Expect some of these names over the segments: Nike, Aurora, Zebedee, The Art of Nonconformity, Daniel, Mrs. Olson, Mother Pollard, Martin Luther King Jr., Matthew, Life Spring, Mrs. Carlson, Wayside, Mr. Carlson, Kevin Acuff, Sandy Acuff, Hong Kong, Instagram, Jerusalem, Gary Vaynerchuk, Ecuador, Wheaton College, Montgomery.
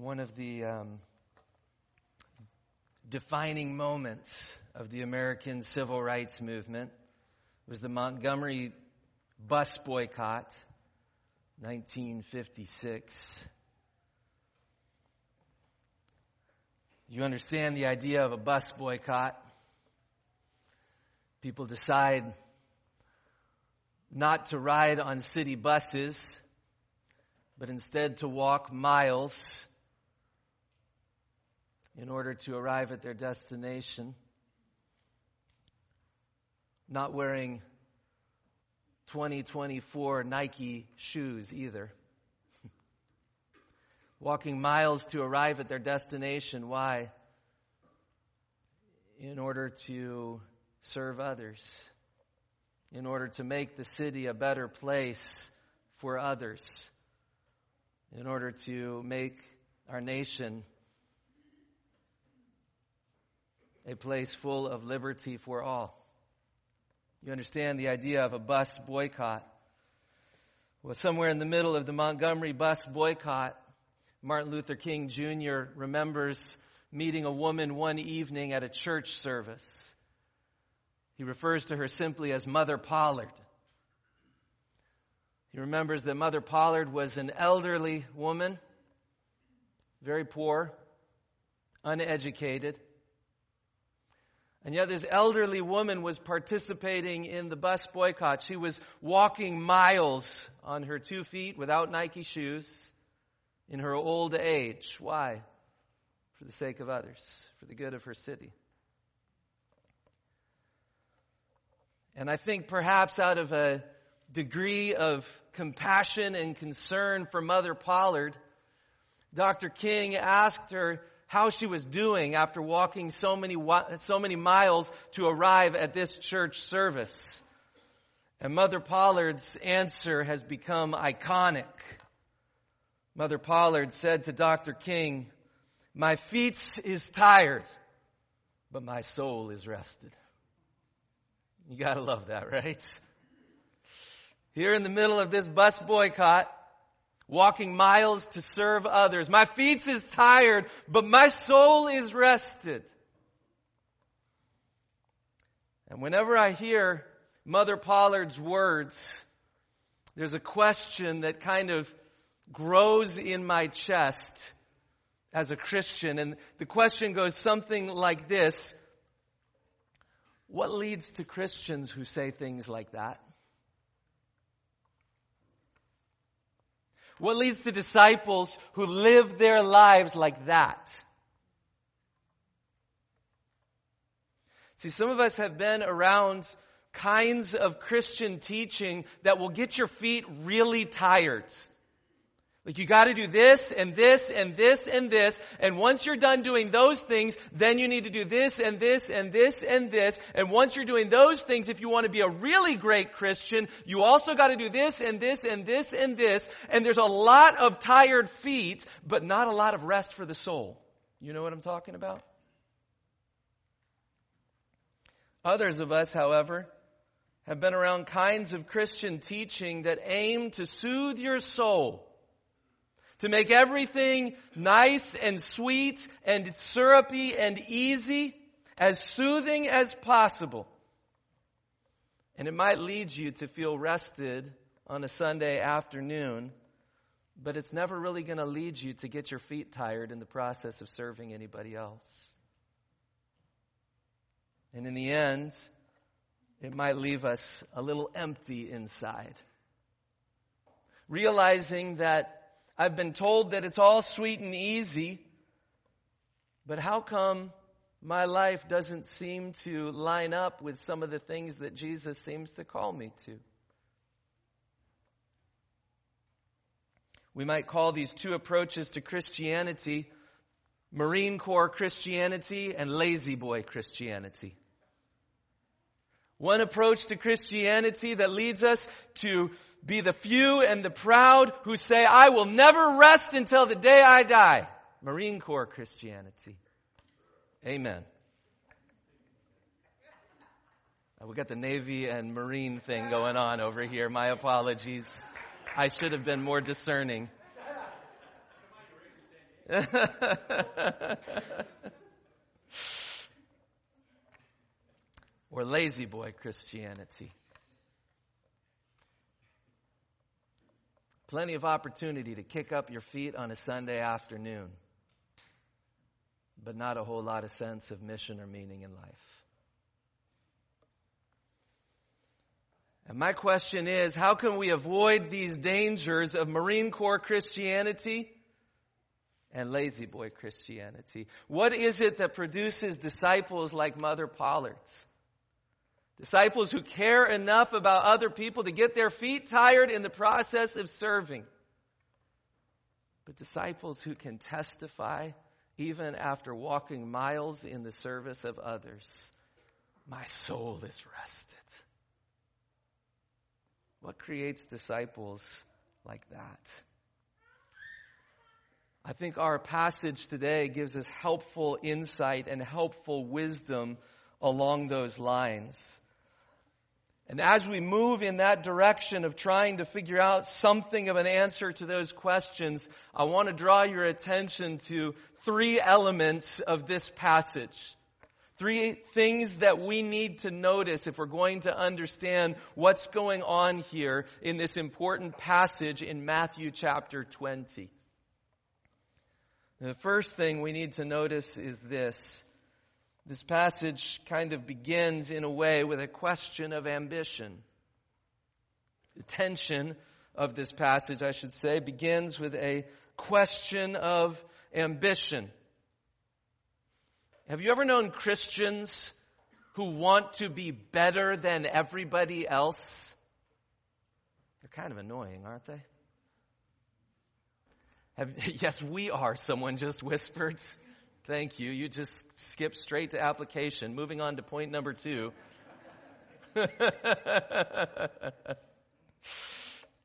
one of the defining moments of the American Civil Rights Movement was the Montgomery bus boycott, 1956. You understand the idea of a bus boycott. People decide not to ride on city buses, but instead to walk miles in order to arrive at their destination, not wearing 2024 Nike shoes either. Walking miles to arrive at their destination. Why? In order to serve others. In order to make the city a better place for others. In order to make our nation a place full of liberty for all. You understand the idea of a bus boycott. Well, somewhere in the middle of the Montgomery bus boycott, Martin Luther King Jr. remembers meeting a woman one evening at a church service. He refers to her simply as Mother Pollard. He remembers that Mother Pollard was an elderly woman, very poor, uneducated. And yet this elderly woman was participating in the bus boycott. She was walking miles on her 2 feet without Nike shoes in her old age. Why? For the sake of others, for the good of her city. And I think perhaps out of a degree of compassion and concern for Mother Pollard, Dr. King asked her how she was doing after walking so many miles to arrive at this church service. And Mother Pollard's answer has become iconic. Mother Pollard said to Dr. King, "My feet is tired, but my soul is rested." You gotta love that, right? Here in the middle of this bus boycott, walking miles to serve others. My feet is tired, but my soul is rested. And whenever I hear Mother Pollard's words, there's a question that kind of grows in my chest as a Christian. And the question goes something like this. What leads to Christians who say things like that? What leads to disciples who live their lives like that? See, some of us have been around kinds of Christian teaching that will get your feet really tired. Like, you got to do this and this and this and this. And once you're done doing those things, then you need to do this and this and this and this. And once you're doing those things, if you want to be a really great Christian, you also got to do this and this and this and this. And there's a lot of tired feet, but not a lot of rest for the soul. You know what I'm talking about? Others of us, however, have been around kinds of Christian teaching that aim to soothe your soul, to make everything nice and sweet and syrupy and easy, as soothing as possible. And it might lead you to feel rested on a Sunday afternoon, but it's never really going to lead you to get your feet tired in the process of serving anybody else. And in the end, it might leave us a little empty inside, realizing that I've been told that it's all sweet and easy, but how come my life doesn't seem to line up with some of the things that Jesus seems to call me to? We might call these two approaches to Christianity Marine Corps Christianity and Lazy Boy Christianity. One approach to Christianity that leads us to be the few and the proud who say, I will never rest until the day I die. Marine Corps Christianity. Amen. We got the Navy and Marine thing going on over here. My apologies. I should have been more discerning. Or lazy boy Christianity. Plenty of opportunity to kick up your feet on a Sunday afternoon, but not a whole lot of sense of mission or meaning in life. And my question is, how can we avoid these dangers of Marine Corps Christianity and lazy boy Christianity? What is it that produces disciples like Mother Pollard's? Disciples who care enough about other people to get their feet tired in the process of serving. But disciples who can testify even after walking miles in the service of others. My soul is rested. What creates disciples like that? I think our passage today gives us helpful insight and helpful wisdom along those lines. And as we move in that direction of trying to figure out something of an answer to those questions, I want to draw your attention to three elements of this passage. Three things that we need to notice if we're going to understand what's going on here in this important passage in Matthew chapter 20. The first thing we need to notice is this. This passage kind of begins, in a way, with a question of ambition. The tension of this passage, I should say, begins with a question of ambition. Have you ever known Christians who want to be better than everybody else? They're kind of annoying, aren't they? Yes, we are, someone just whispered. Thank you. You just skipped straight to application. Moving on to point number 2.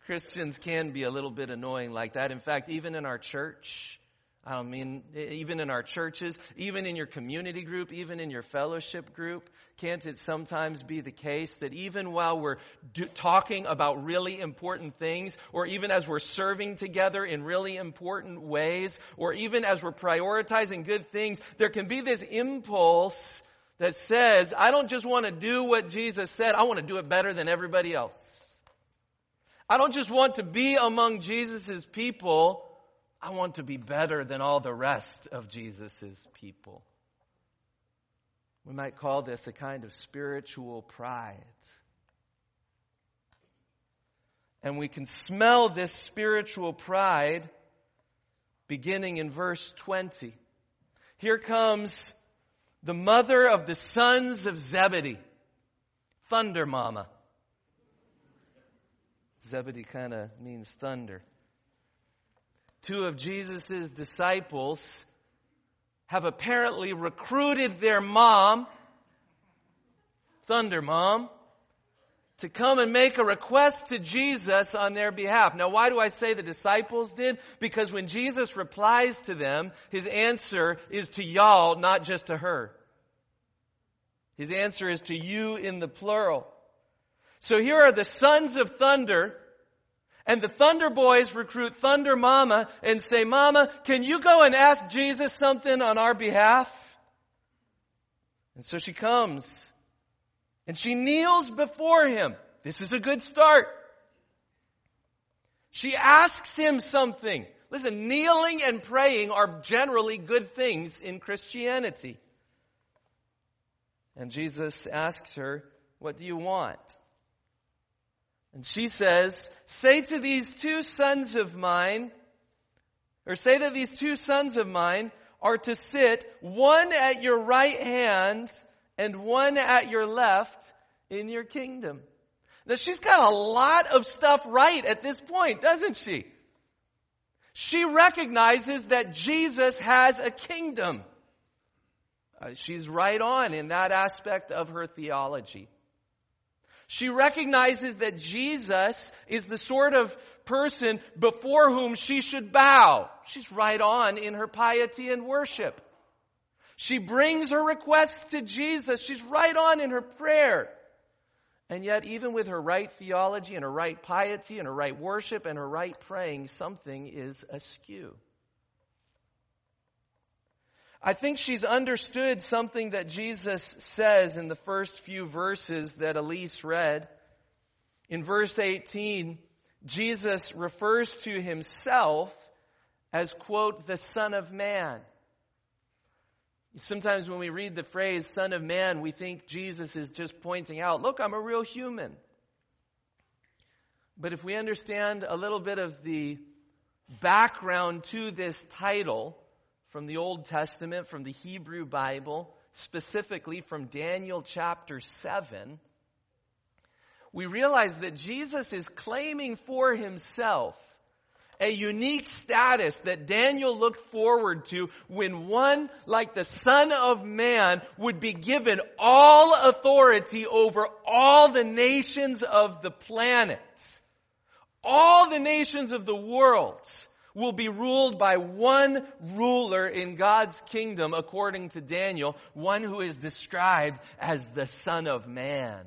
Christians can be a little bit annoying like that. In fact, even in our churches, even in your community group, even in your fellowship group, can't it sometimes be the case that even while we're talking about really important things, or even as we're serving together in really important ways, or even as we're prioritizing good things, there can be this impulse that says, I don't just want to do what Jesus said, I want to do it better than everybody else. I don't just want to be among Jesus' people, I want to be better than all the rest of Jesus' people. We might call this a kind of spiritual pride. And we can smell this spiritual pride beginning in verse 20. Here comes the mother of the sons of Zebedee. Thunder Mama. Zebedee kind of means thunder. Two of Jesus' disciples have apparently recruited their mom, Thunder Mom, to come and make a request to Jesus on their behalf. Now, why do I say the disciples did? Because when Jesus replies to them, his answer is to y'all, not just to her. His answer is to you in the plural. So here are the sons of thunder. And the Thunder Boys recruit Thunder Mama and say, Mama, can you go and ask Jesus something on our behalf? And so she comes and she kneels before him. This is a good start. She asks him something. Listen, kneeling and praying are generally good things in Christianity. And Jesus asks her, what do you want? And she says, say that these two sons of mine are to sit one at your right hand and one at your left in your kingdom. Now she's got a lot of stuff right at this point, doesn't she? She recognizes that Jesus has a kingdom. She's right on in that aspect of her theology. She recognizes that Jesus is the sort of person before whom she should bow. She's right on in her piety and worship. She brings her requests to Jesus. She's right on in her prayer. And yet, even with her right theology and her right piety and her right worship and her right praying, something is askew. I think she's understood something that Jesus says in the first few verses that Elise read. In verse 18, Jesus refers to himself as, quote, the Son of Man. Sometimes when we read the phrase Son of Man, we think Jesus is just pointing out, look, I'm a real human. But if we understand a little bit of the background to this title, from the Old Testament, from the Hebrew Bible, specifically from Daniel chapter 7, we realize that Jesus is claiming for himself a unique status that Daniel looked forward to when one like the Son of Man would be given all authority over all the nations of the planet. All the nations of the world will be ruled by one ruler in God's kingdom, according to Daniel, one who is described as the Son of Man.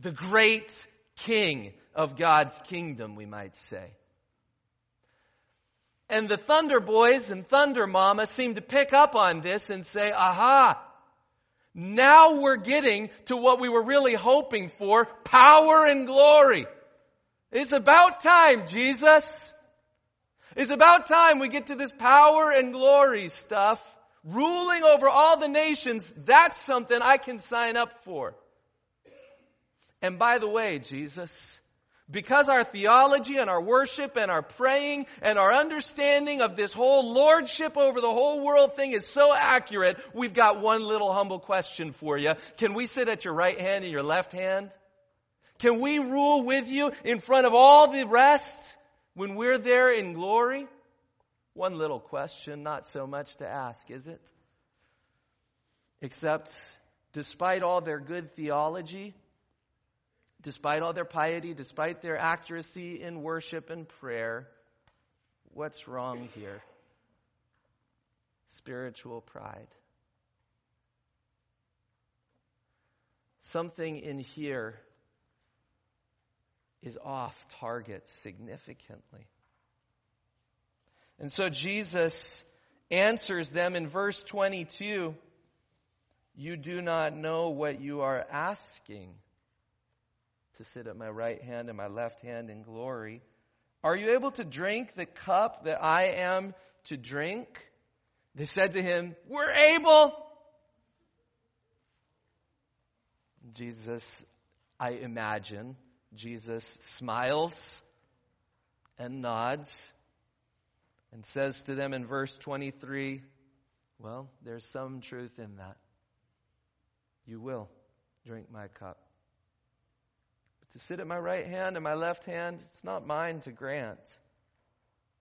The great king of God's kingdom, we might say. And the Thunder Boys and Thunder Mama seem to pick up on this and say, aha, now we're getting to what we were really hoping for, power and glory. It's about time, Jesus. It's about time we get to this power and glory stuff. Ruling over all the nations, that's something I can sign up for. And by the way, Jesus, because our theology and our worship and our praying and our understanding of this whole lordship over the whole world thing is so accurate, we've got one little humble question for you. Can we sit at your right hand and your left hand? Can we rule with you in front of all the rest when we're there in glory? One little question, not so much to ask, is it? Except, despite all their good theology, despite all their piety, despite their accuracy in worship and prayer, what's wrong here? Spiritual pride. Something in here is off target significantly. And so Jesus answers them in verse 22, you do not know what you are asking, to sit at my right hand and my left hand in glory. Are you able to drink the cup that I am to drink? They said to him, we're able. Jesus, I imagine, Jesus smiles and nods and says to them in verse 23, well, there's some truth in that. You will drink my cup. But to sit at my right hand and my left hand, it's not mine to grant.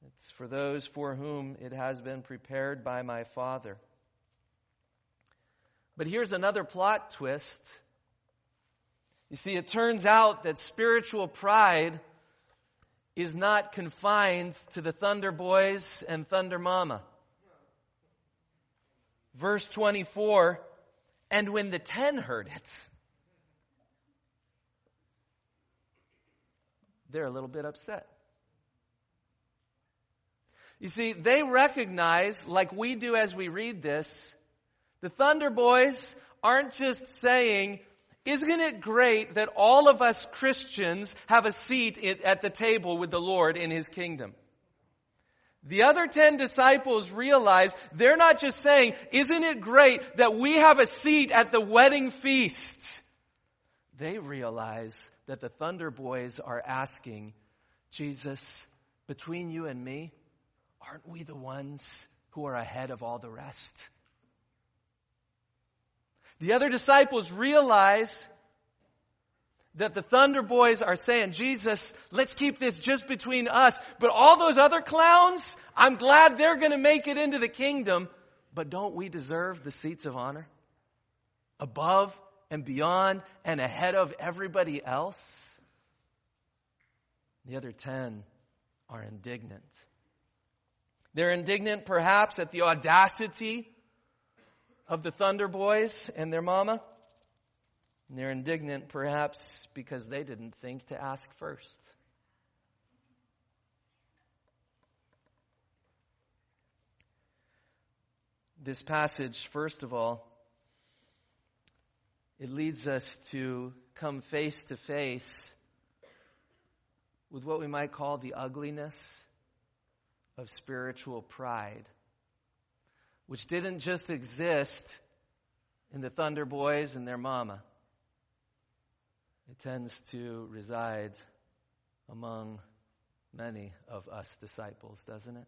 It's for those for whom it has been prepared by my Father. But here's another plot twist. You see, it turns out that spiritual pride is not confined to the Thunder Boys and Thunder Mama. Verse 24, and when the 10 heard it, they're a little bit upset. You see, they recognize, like we do as we read this, the Thunder Boys aren't just saying, isn't it great that all of us Christians have a seat at the table with the Lord in His kingdom? The other 10 disciples realize they're not just saying, isn't it great that we have a seat at the wedding feast? They realize that the Thunder Boys are asking, Jesus, between you and me, aren't we the ones who are ahead of all the rest? The other disciples realize that the Thunder Boys are saying, Jesus, let's keep this just between us. But all those other clowns, I'm glad they're going to make it into the kingdom. But don't we deserve the seats of honor? Above and beyond and ahead of everybody else? The other 10 are indignant. They're indignant perhaps at the audacity of the Thunder Boys and their mama. And they're indignant perhaps because they didn't think to ask first. this passage, first of all, it leads us to come face to face with what we might call the ugliness of spiritual pride, which didn't just exist in the Thunder Boys and their mama. It tends to reside among many of us disciples, doesn't it?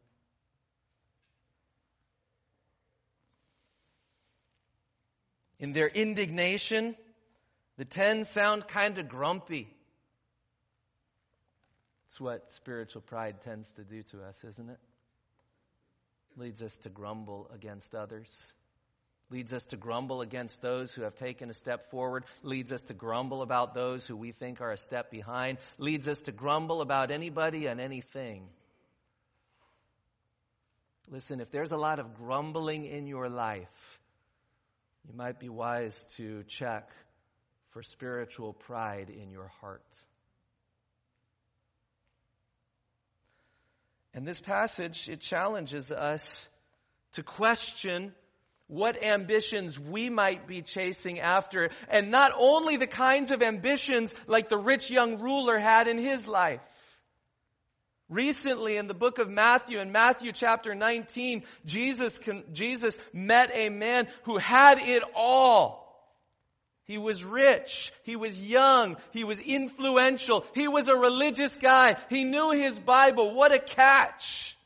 In their indignation, the ten sound kind of grumpy. It's what spiritual pride tends to do to us, isn't it? Leads us to grumble against others. Leads us to grumble against those who have taken a step forward. Leads us to grumble about those who we think are a step behind. Leads us to grumble about anybody and anything. Listen, if there's a lot of grumbling in your life, you might be wise to check for spiritual pride in your heart. And this passage, it challenges us to question what ambitions we might be chasing after, and not only the kinds of ambitions like the rich young ruler had in his life. Recently in the book of Matthew, in Matthew chapter 19, Jesus met a man who had it all. He was rich, he was young, he was influential, he was a religious guy, he knew his Bible. What a catch!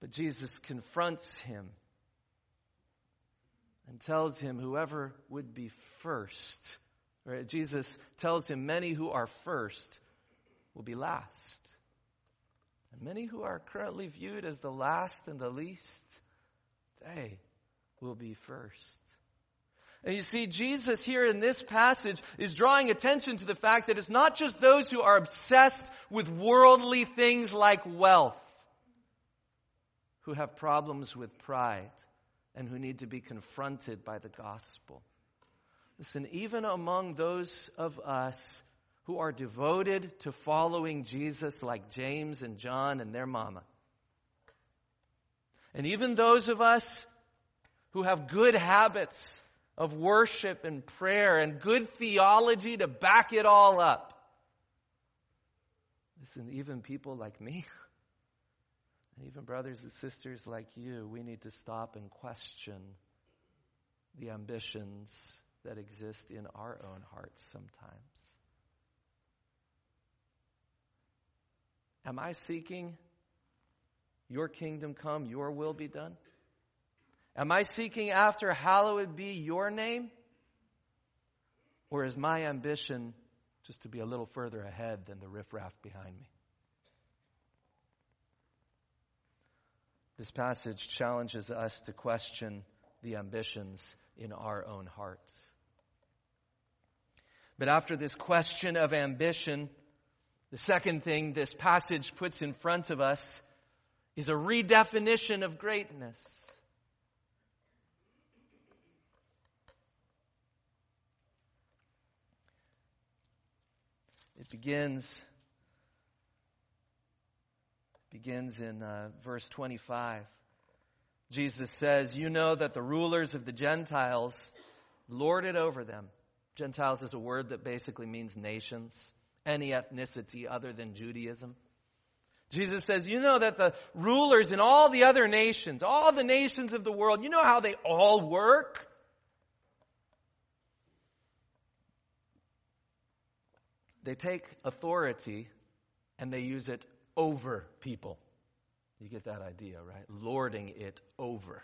But Jesus confronts him and tells him whoever would be first, or Jesus tells him many who are first will be last. And many who are currently viewed as the last and the least, they will be first. And you see, Jesus here in this passage is drawing attention to the fact that it's not just those who are obsessed with worldly things like wealth who have problems with pride and who need to be confronted by the gospel. Listen, even among those of us who are devoted to following Jesus like James and John and their mama, and even those of us who have good habits of worship and prayer and good theology to back it all up. Listen, even people like me, and even brothers and sisters like you, we need to stop and question the ambitions that exist in our own hearts sometimes. Am I seeking your kingdom come, your will be done? Am I seeking after hallowed be your name? Or is my ambition just to be a little further ahead than the riffraff behind me? This passage challenges us to question the ambitions in our own hearts. But after this question of ambition, the second thing this passage puts in front of us is a redefinition of greatness. It begins in verse 25. Jesus says, "You know that the rulers of the Gentiles lord it over them." Gentiles is a word that basically means nations, any ethnicity other than Judaism. Jesus says, "You know that the rulers in all the other nations, all the nations of the world, you know how they all work. They take authority and they use it over people." You get that idea, right? Lording it over.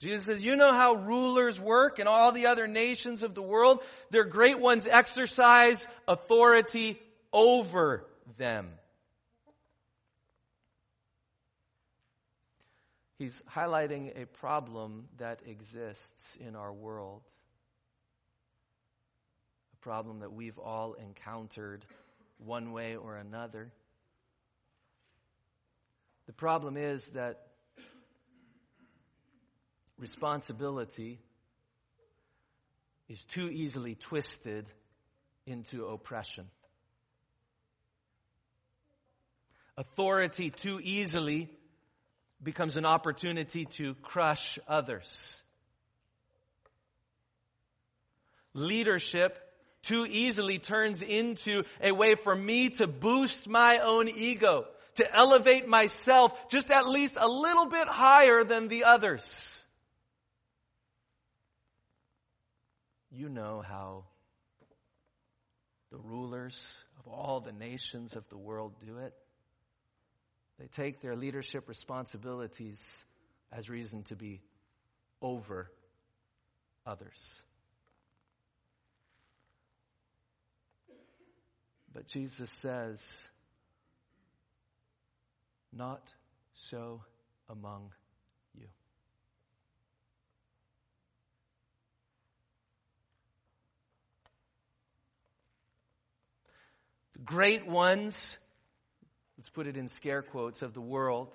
Jesus says, "You know how rulers work in all the other nations of the world? Their great ones exercise authority over them." He's highlighting a problem that exists in our world. A problem that we've all encountered one way or another. The problem is that responsibility is too easily twisted into oppression. Authority too easily becomes an opportunity to crush others. Leadership too easily turns into a way for me to boost my own ego, to elevate myself just at least a little bit higher than the others. You know how the rulers of all the nations of the world do it. They take their leadership responsibilities as reason to be over others. But Jesus says, not so among you. The great ones, let's put it in scare quotes, of the world,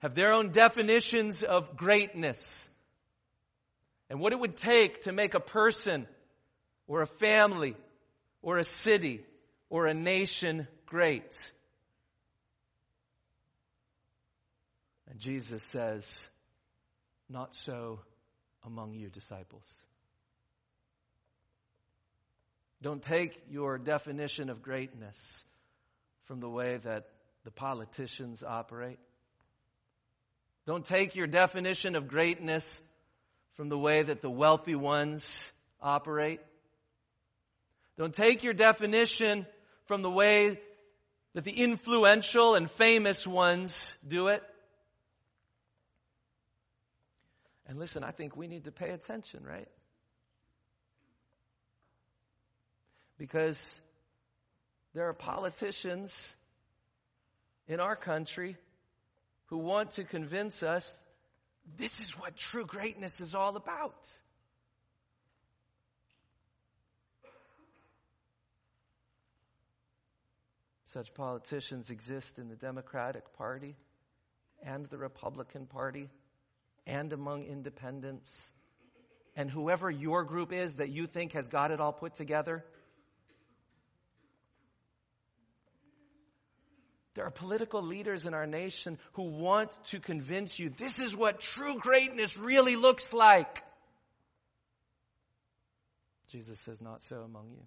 have their own definitions of greatness and what it would take to make a person or a family or a city or a nation great. And Jesus says, not so among you, disciples. Don't take your definition of greatness from the way that the politicians operate. Don't take your definition of greatness from the way that the wealthy ones operate. Don't take your definition from the way that the influential and famous ones do it. And listen, I think we need to pay attention, right? Because there are politicians in our country who want to convince us this is what true greatness is all about. Such politicians exist in the Democratic Party and the Republican Party, and among independents, and whoever your group is that you think has got it all put together. There are political leaders in our nation who want to convince you this is what true greatness really looks like. Jesus says, not so among you.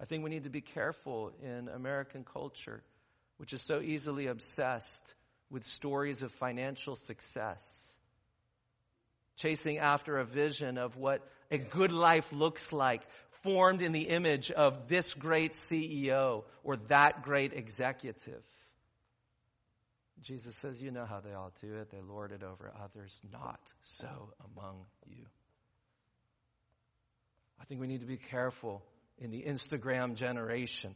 I think we need to be careful in American culture, which is so easily obsessed with stories of financial success, chasing after a vision of what a good life looks like, formed in the image of this great CEO or that great executive. Jesus says, you know how they all do it. They lord it over others. Not so among you. I think we need to be careful in the Instagram generation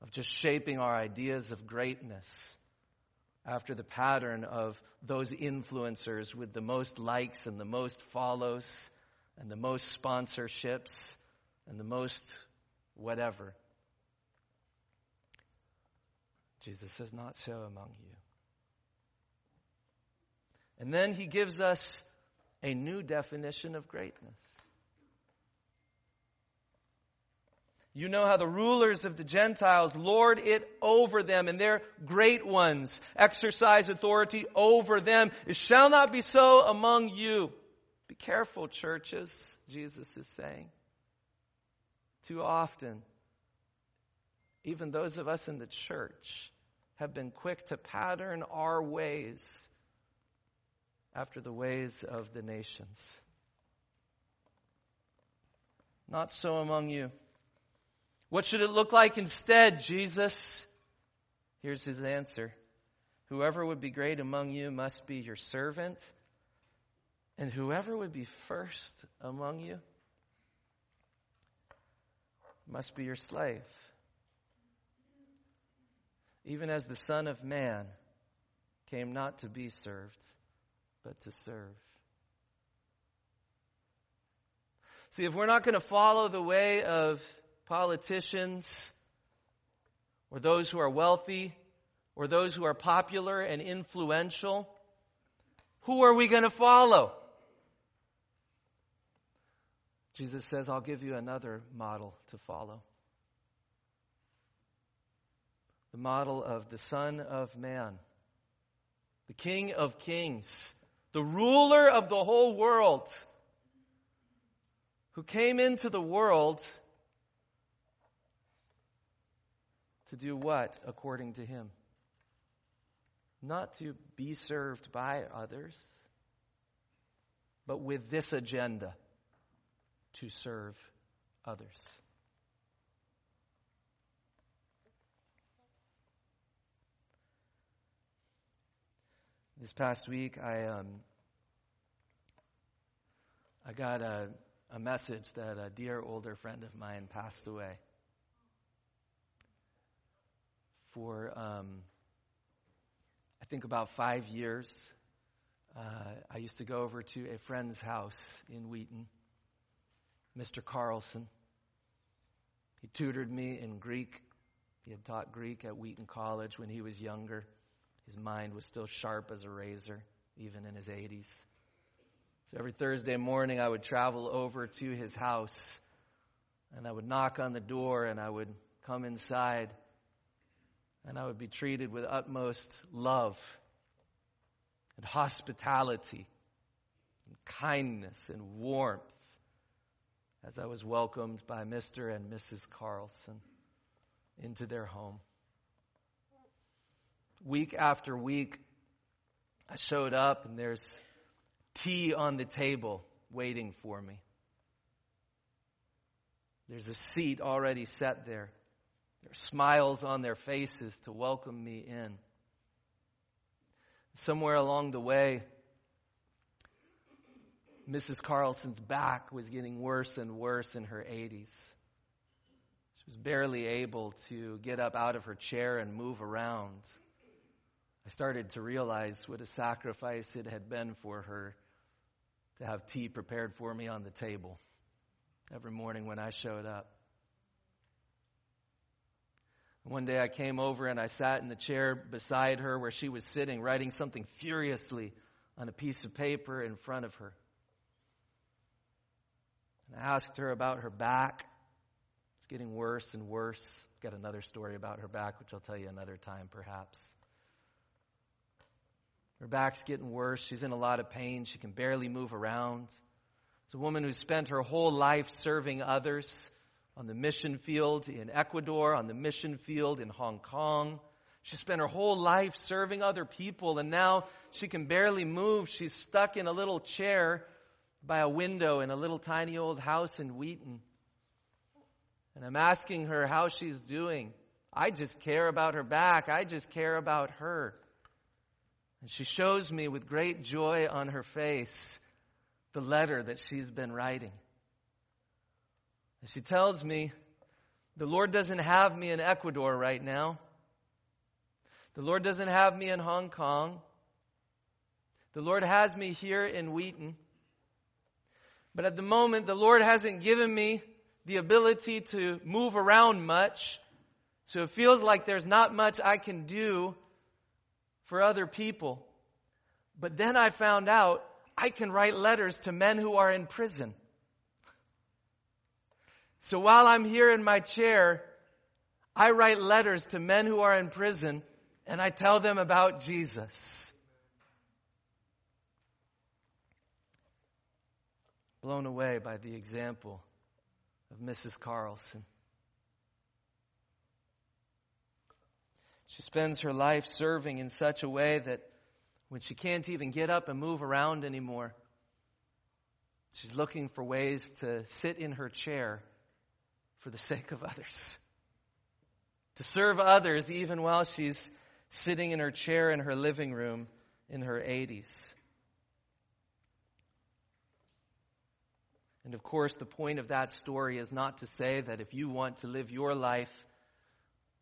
of just shaping our ideas of greatness after the pattern of those influencers with the most likes and the most follows and the most sponsorships and the most whatever. Jesus says, not so among you. And then he gives us a new definition of greatness. You know how the rulers of the Gentiles lord it over them, and their great ones exercise authority over them. It shall not be so among you. Be careful, churches, Jesus is saying. Too often, even those of us in the church have been quick to pattern our ways after the ways of the nations. Not so among you. What should it look like instead, Jesus? Here's his answer. Whoever would be great among you must be your servant, and whoever would be first among you must be your slave. Even as the Son of Man came not to be served, but to serve. See, if we're not going to follow the way of politicians, or those who are wealthy, or those who are popular and influential, who are we going to follow? Jesus says, I'll give you another model to follow. the model of the Son of Man, the King of Kings, the ruler of the whole world, who came into the world to do what according to him? Not to be served by others, but with this agenda, to serve others. This past week, I got a message that a dear older friend of mine passed away. For I think about 5 years, I used to go over to a friend's house in Wheaton, Mr. Carlson. He tutored me in Greek. He had taught Greek at Wheaton College when he was younger. His mind was still sharp as a razor, even in his 80s. So every Thursday morning, I would travel over to his house, and I would knock on the door, and I would come inside, and I would be treated with utmost love and hospitality and kindness and warmth as I was welcomed by Mr. and Mrs. Carlson into their home. Week after week, I showed up, and there's tea on the table waiting for me. There's a seat already set there. There are smiles on their faces to welcome me in. Somewhere along the way, Mrs. Carlson's back was getting worse and worse in her 80s. She was barely able to get up out of her chair and move around. I started to realize what a sacrifice it had been for her to have tea prepared for me on the table every morning when I showed up. One day I came over and I sat in the chair beside her where she was sitting, writing something furiously on a piece of paper in front of her. And I asked her about her back. It's getting worse and worse. Got another story about her back, which I'll tell you another time perhaps. Her back's getting worse. She's in a lot of pain. She can barely move around. It's a woman who spent her whole life serving others, on the mission field in Ecuador, on the mission field in Hong Kong. She spent her whole life serving other people, and now she can barely move. She's stuck in a little chair by a window in a little tiny old house in Wheaton. And I'm asking her how she's doing. I just care about her back. I just care about her. And she shows me with great joy on her face the letter that she's been writing. She tells me, the Lord doesn't have me in Ecuador right now. The Lord doesn't have me in Hong Kong. The Lord has me here in Wheaton. But at the moment, the Lord hasn't given me the ability to move around much. So it feels like there's not much I can do for other people. But then I found out I can write letters to men who are in prison. So while I'm here in my chair, I write letters to men who are in prison, and I tell them about Jesus. Blown away by the example of Mrs. Carlson. She spends her life serving in such a way that when she can't even get up and move around anymore, she's looking for ways to sit in her chair for the sake of others, to serve others even while she's sitting in her chair in her living room in her 80s. And of course, the point of that story is not to say that if you want to live your life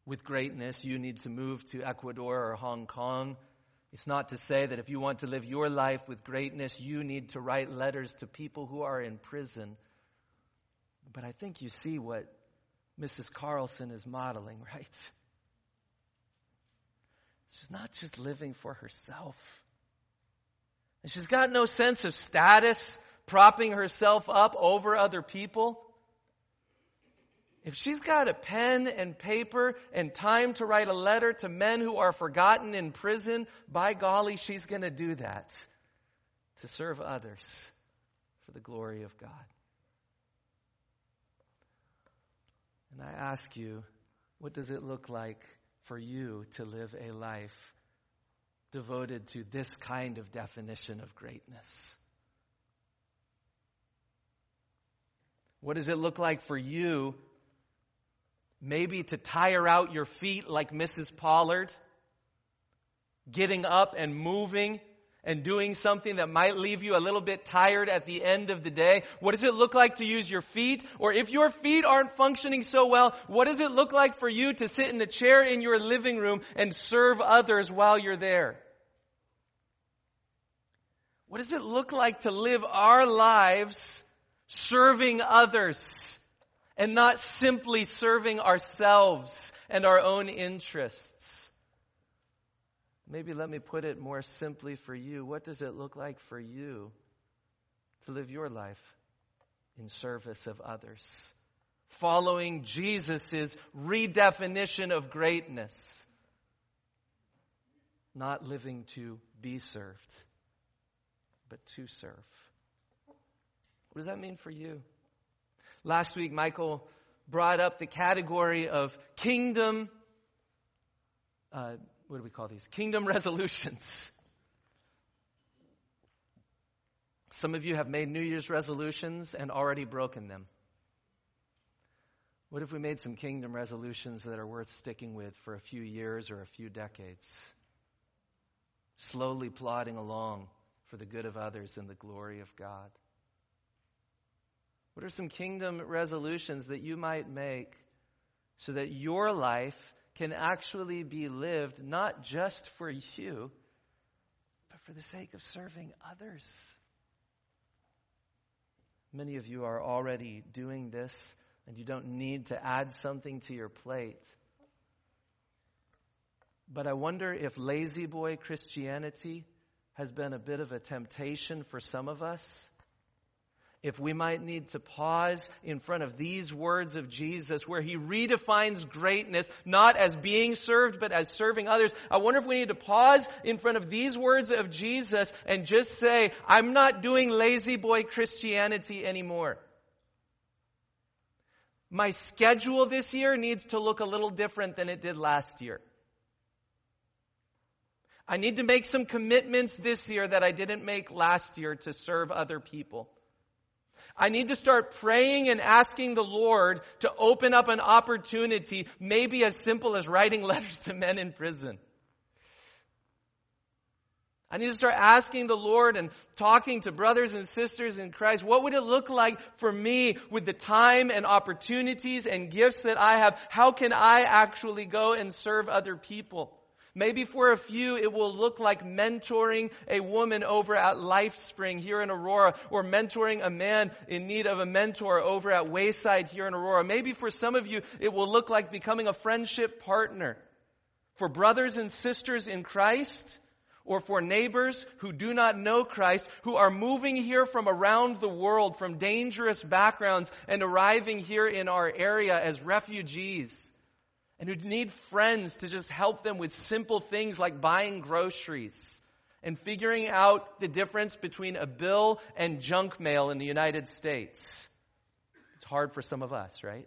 with greatness, you need to move to Ecuador or Hong Kong. It's not to say that if you want to live your life with greatness, you need to write letters to people who are in prison. But I think you see what Mrs. Carlson is modeling, right? She's not just living for herself. And she's got no sense of status, propping herself up over other people. If she's got a pen and paper and time to write a letter to men who are forgotten in prison, by golly, she's going to do that to serve others for the glory of God. And I ask you, what does it look like for you to live a life devoted to this kind of definition of greatness? What does it look like for you maybe to tire out your feet like Mrs. Pollard, getting up and moving and doing something that might leave you a little bit tired at the end of the day? What does it look like to use your feet? Or if your feet aren't functioning so well, what does it look like for you to sit in a chair in your living room and serve others while you're there? What does it look like to live our lives serving others and not simply serving ourselves and our own interests? Maybe let me put it more simply for you. What does it look like for you to live your life in service of others, following Jesus' redefinition of greatness, not living to be served, but to serve? What does that mean for you? Last week, Michael brought up the category of kingdom, what do we call these? Kingdom resolutions. Some of you have made New Year's resolutions and already broken them. What if we made some kingdom resolutions that are worth sticking with for a few years or a few decades? Slowly plodding along for the good of others and the glory of God. What are some kingdom resolutions that you might make so that your life can actually be lived not just for you, but for the sake of serving others? Many of you are already doing this, and you don't need to add something to your plate. But I wonder if lazy boy Christianity has been a bit of a temptation for some of us. If we might need to pause in front of these words of Jesus, where he redefines greatness, not as being served, but as serving others. I wonder if we need to pause in front of these words of Jesus and just say, I'm not doing lazy boy Christianity anymore. My schedule this year needs to look a little different than it did last year. I need to make some commitments this year that I didn't make last year to serve other people. I need to start praying and asking the Lord to open up an opportunity, maybe as simple as writing letters to men in prison. I need to start asking the Lord and talking to brothers and sisters in Christ, what would it look like for me with the time and opportunities and gifts that I have? How can I actually go and serve other people? Maybe for a few, it will look like mentoring a woman over at Life Spring here in Aurora, or mentoring a man in need of a mentor over at Wayside here in Aurora. Maybe for some of you, it will look like becoming a friendship partner for brothers and sisters in Christ, or for neighbors who do not know Christ, who are moving here from around the world, from dangerous backgrounds, and arriving here in our area as refugees, and who need friends to just help them with simple things like buying groceries and figuring out the difference between a bill and junk mail in the United States. It's hard for some of us, right?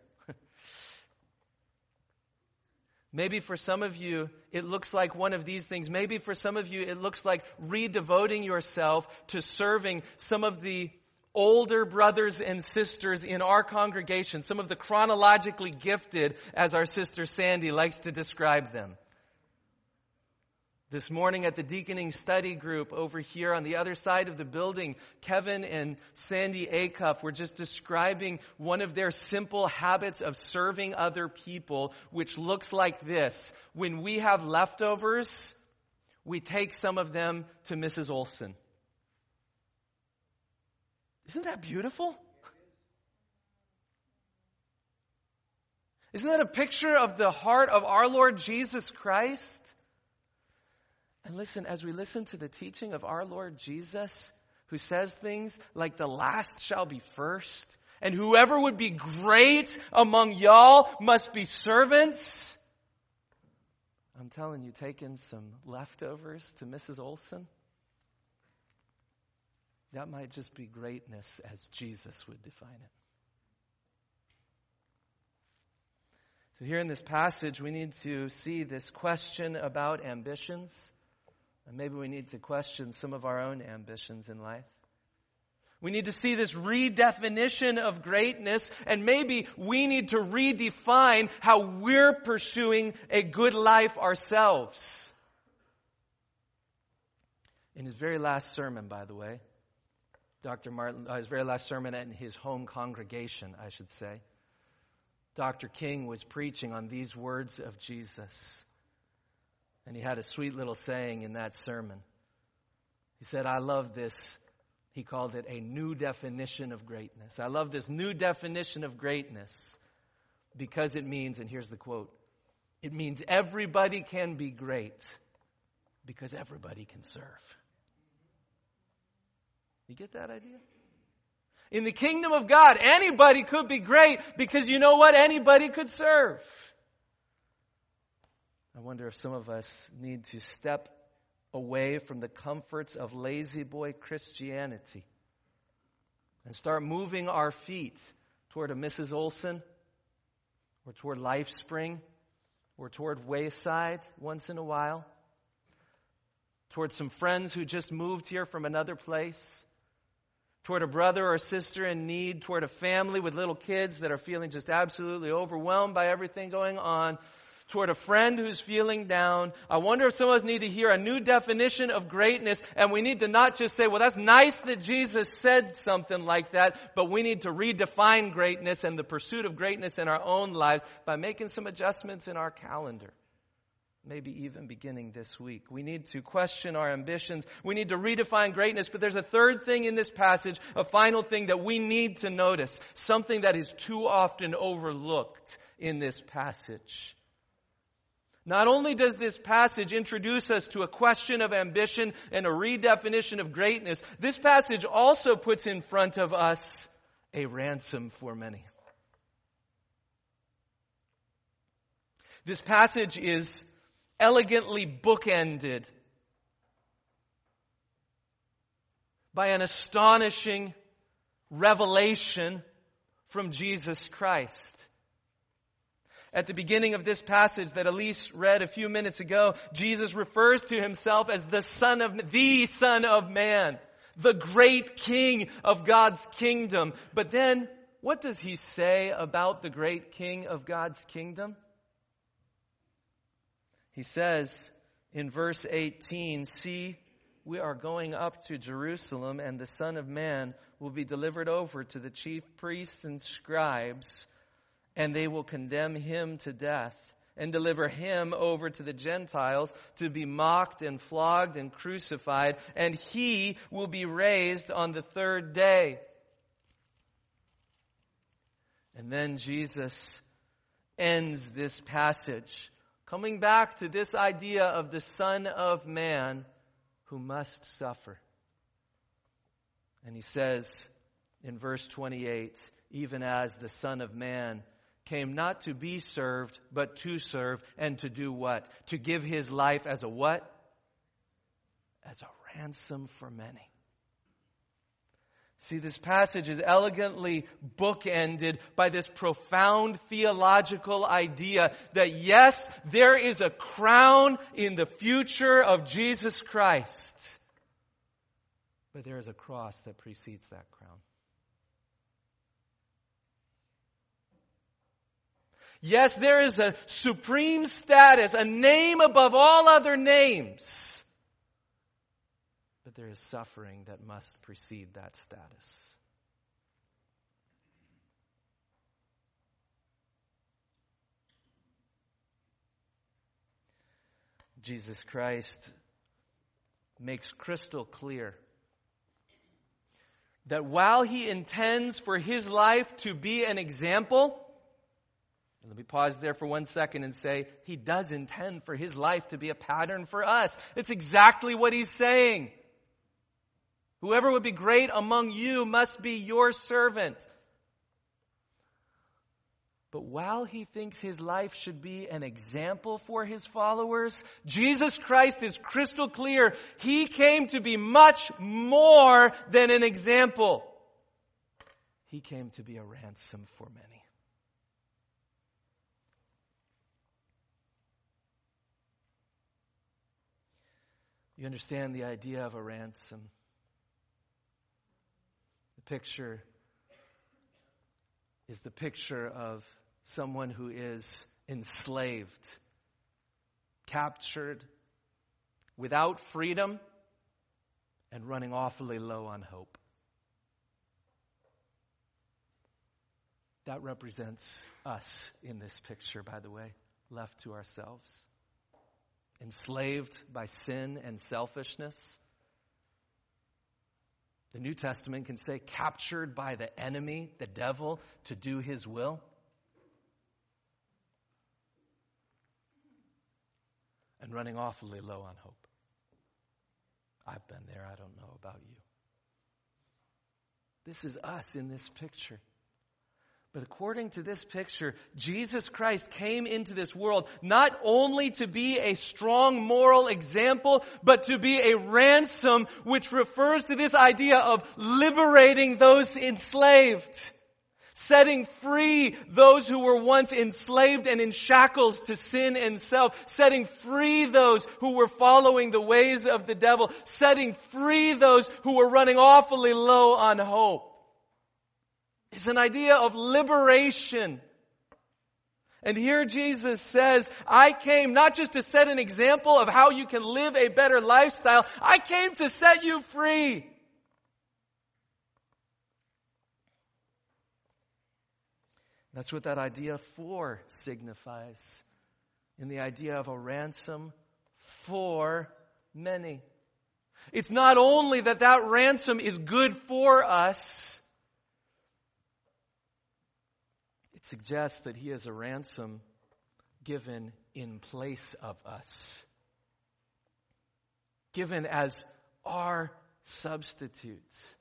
Maybe for some of you, it looks like one of these things. Maybe for some of you, it looks like redevoting yourself to serving some of the older brothers and sisters in our congregation, some of the chronologically gifted, as our sister Sandy likes to describe them. This morning at the deaconing study group over here on the other side of the building, Kevin and Sandy Acuff were just describing one of their simple habits of serving other people, which looks like this. When we have leftovers, we take some of them to Mrs. Olson. Isn't that beautiful? Isn't that a picture of the heart of our Lord Jesus Christ? And listen, as we listen to the teaching of our Lord Jesus, who says things like the last shall be first, And whoever would be great among y'all must be servants. I'm telling you, taking some leftovers to Mrs. Olson, that might just be greatness as Jesus would define it. So here in this passage, we need to see this question about ambitions. And maybe we need to question some of our own ambitions in life. We need to see this redefinition of greatness, and maybe we need to redefine how we're pursuing a good life ourselves. In his very last sermon, by the way, his very last sermon at his home congregation, I should say, Dr. King was preaching on these words of Jesus. And he had a sweet little saying in that sermon. He said, I love this. He called it a new definition of greatness. I love this new definition of greatness because it means, and here's the quote, it means everybody can be great because everybody can serve. You get that idea? In the kingdom of God, anybody could be great because you know what? Anybody could serve. I wonder if some of us need to step away from the comforts of lazy boy Christianity and start moving our feet toward a Mrs. Olson or toward Life Spring or toward Wayside once in a while, toward some friends who just moved here from another place, toward a brother or sister in need, toward a family with little kids that are feeling just absolutely overwhelmed by everything going on, toward a friend who's feeling down. I wonder if some of us need to hear a new definition of greatness, and we need to not just say, well, that's nice that Jesus said something like that, but we need to redefine greatness and the pursuit of greatness in our own lives by making some adjustments in our calendar. Maybe even beginning this week. We need to question our ambitions. We need to redefine greatness. But there's a third thing in this passage, a final thing that we need to notice, something that is too often overlooked in this passage. Not only does this passage introduce us to a question of ambition and a redefinition of greatness, this passage also puts in front of us a ransom for many. This passage is elegantly bookended by an astonishing revelation from Jesus Christ. At the beginning of this passage that Elise read a few minutes ago, Jesus refers to himself as the Son of Man, the great King of God's kingdom. But then, what does he say about the great King of God's kingdom? He says in verse 18, see, we are going up to Jerusalem, and the Son of Man will be delivered over to the chief priests and scribes, and they will condemn him to death and deliver him over to the Gentiles to be mocked and flogged and crucified. And he will be raised on the third day. And then Jesus ends this passage, coming back to this idea of the Son of Man who must suffer. And he says in verse 28, even as the Son of Man came not to be served, but to serve, and to do what? To give his life as a what? As a ransom for many. See, this passage is elegantly bookended by this profound theological idea that yes, there is a crown in the future of Jesus Christ, but there is a cross that precedes that crown. Yes, there is a supreme status, a name above all other names. But there is suffering that must precede that status. Jesus Christ makes crystal clear that while he intends for his life to be an example, let me pause there for 1 second and say, he does intend for his life to be a pattern for us. It's exactly what he's saying. Whoever would be great among you must be your servant. But while he thinks his life should be an example for his followers, Jesus Christ is crystal clear. He came to be much more than an example. He came to be a ransom for many. You understand the idea of a ransom. The picture is the picture of someone who is enslaved, captured, without freedom, and running awfully low on hope. That represents us in this picture, by the way, left to ourselves. Enslaved by sin and selfishness. The New Testament can say captured by the enemy, the devil, to do his will. And running awfully low on hope. I've been there. I don't know about you. This is us in this picture. But according to this picture, Jesus Christ came into this world not only to be a strong moral example, but to be a ransom, which refers to this idea of liberating those enslaved, setting free those who were once enslaved and in shackles to sin and self, setting free those who were following the ways of the devil, setting free those who were running awfully low on hope. It's an idea of liberation. And here Jesus says, I came not just to set an example of how you can live a better lifestyle. I came to set you free. That's what that idea for signifies. In the idea of a ransom for many. It's not only that that ransom is good for us. Suggests that he is a ransom given in place of us. Given as our substitutes.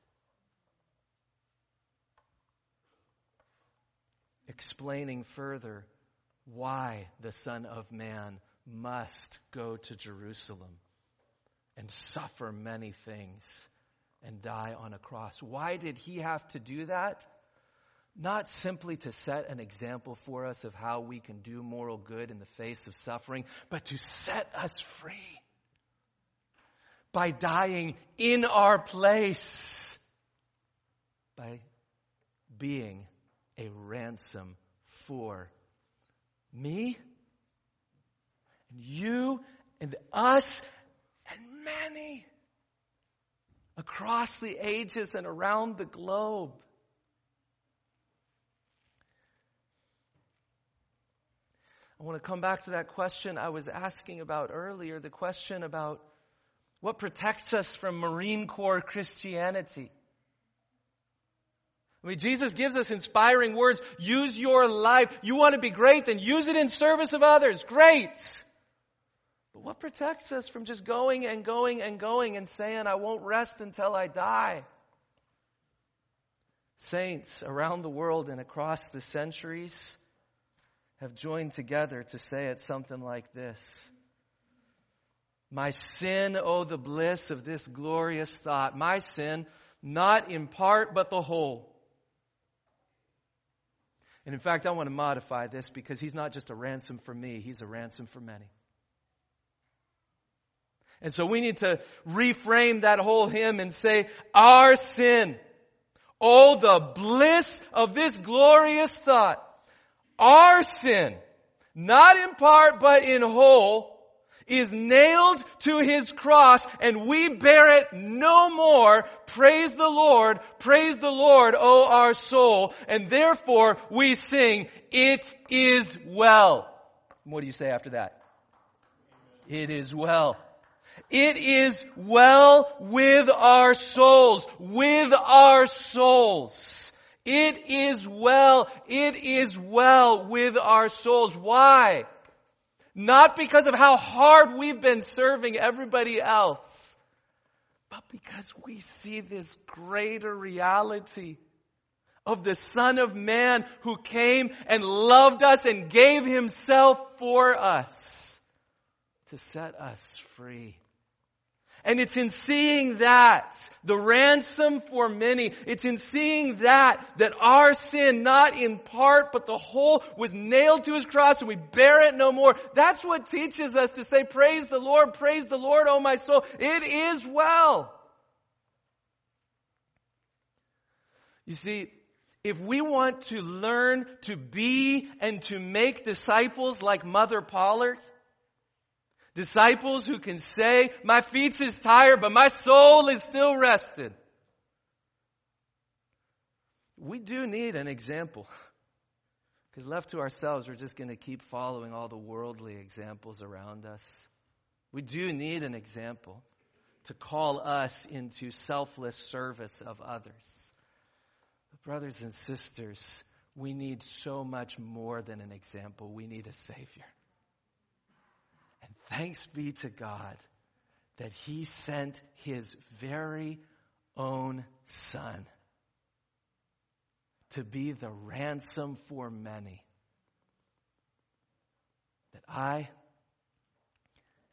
Explaining further why the Son of Man must go to Jerusalem and suffer many things and die on a cross. Why did he have to do that? Not simply to set an example for us of how we can do moral good in the face of suffering, but to set us free by dying in our place, by being a ransom for me and you and us and many across the ages and around the globe. I want to come back to that question I was asking about earlier, the question about what protects us from Marine Corps Christianity. I mean, Jesus gives us inspiring words. Use your life. You want to be great, then use it in service of others. Great. But what protects us from just going and going and going and saying, I won't rest until I die? Saints around the world and across the centuries have joined together to say it something like this. My sin, oh the bliss of this glorious thought. My sin, not in part, but the whole. And in fact, I want to modify this because he's not just a ransom for me. He's a ransom for many. And so we need to reframe that whole hymn and say, our sin, oh the bliss of this glorious thought. Our sin, not in part but in whole, is nailed to his cross and we bear it no more. Praise the Lord, O our soul. And therefore we sing, it is well. And what do you say after that? It is well. It is well with our souls. With our souls. It is well with our souls. Why? Not because of how hard we've been serving everybody else, but because we see this greater reality of the Son of Man who came and loved us and gave himself for us to set us free. And it's in seeing that, the ransom for many, it's in seeing that our sin, not in part, but the whole, was nailed to his cross and we bear it no more. That's what teaches us to say, praise the Lord, O my soul. It is well. You see, if we want to learn to be and to make disciples like Mother Pollard, disciples who can say, my feet is tired, but my soul is still rested. We do need an example. Because left to ourselves, we're just going to keep following all the worldly examples around us. We do need an example to call us into selfless service of others. But brothers and sisters, we need so much more than an example. We need a Savior. And thanks be to God that he sent his very own Son to be the ransom for many. That I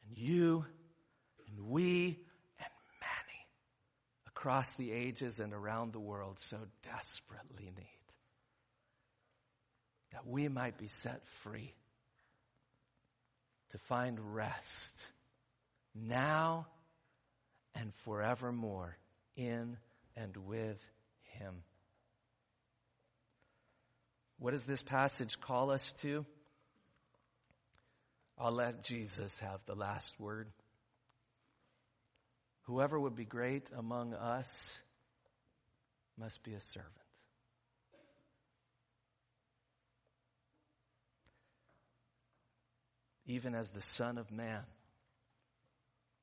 and you and we and many across the ages and around the world so desperately need. That we might be set free. To find rest now and forevermore in and with him. What does this passage call us to? I'll let Jesus have the last word. Whoever would be great among us must be a servant. Even as the Son of Man,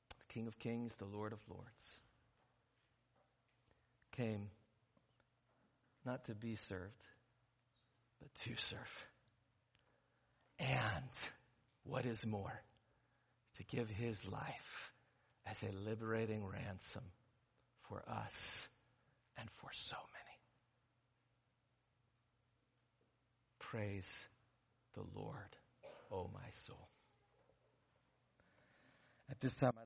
the King of Kings, the Lord of Lords, came not to be served, but to serve. And what is more, to give his life as a liberating ransom for us and for so many. Praise the Lord, O my soul. At this time,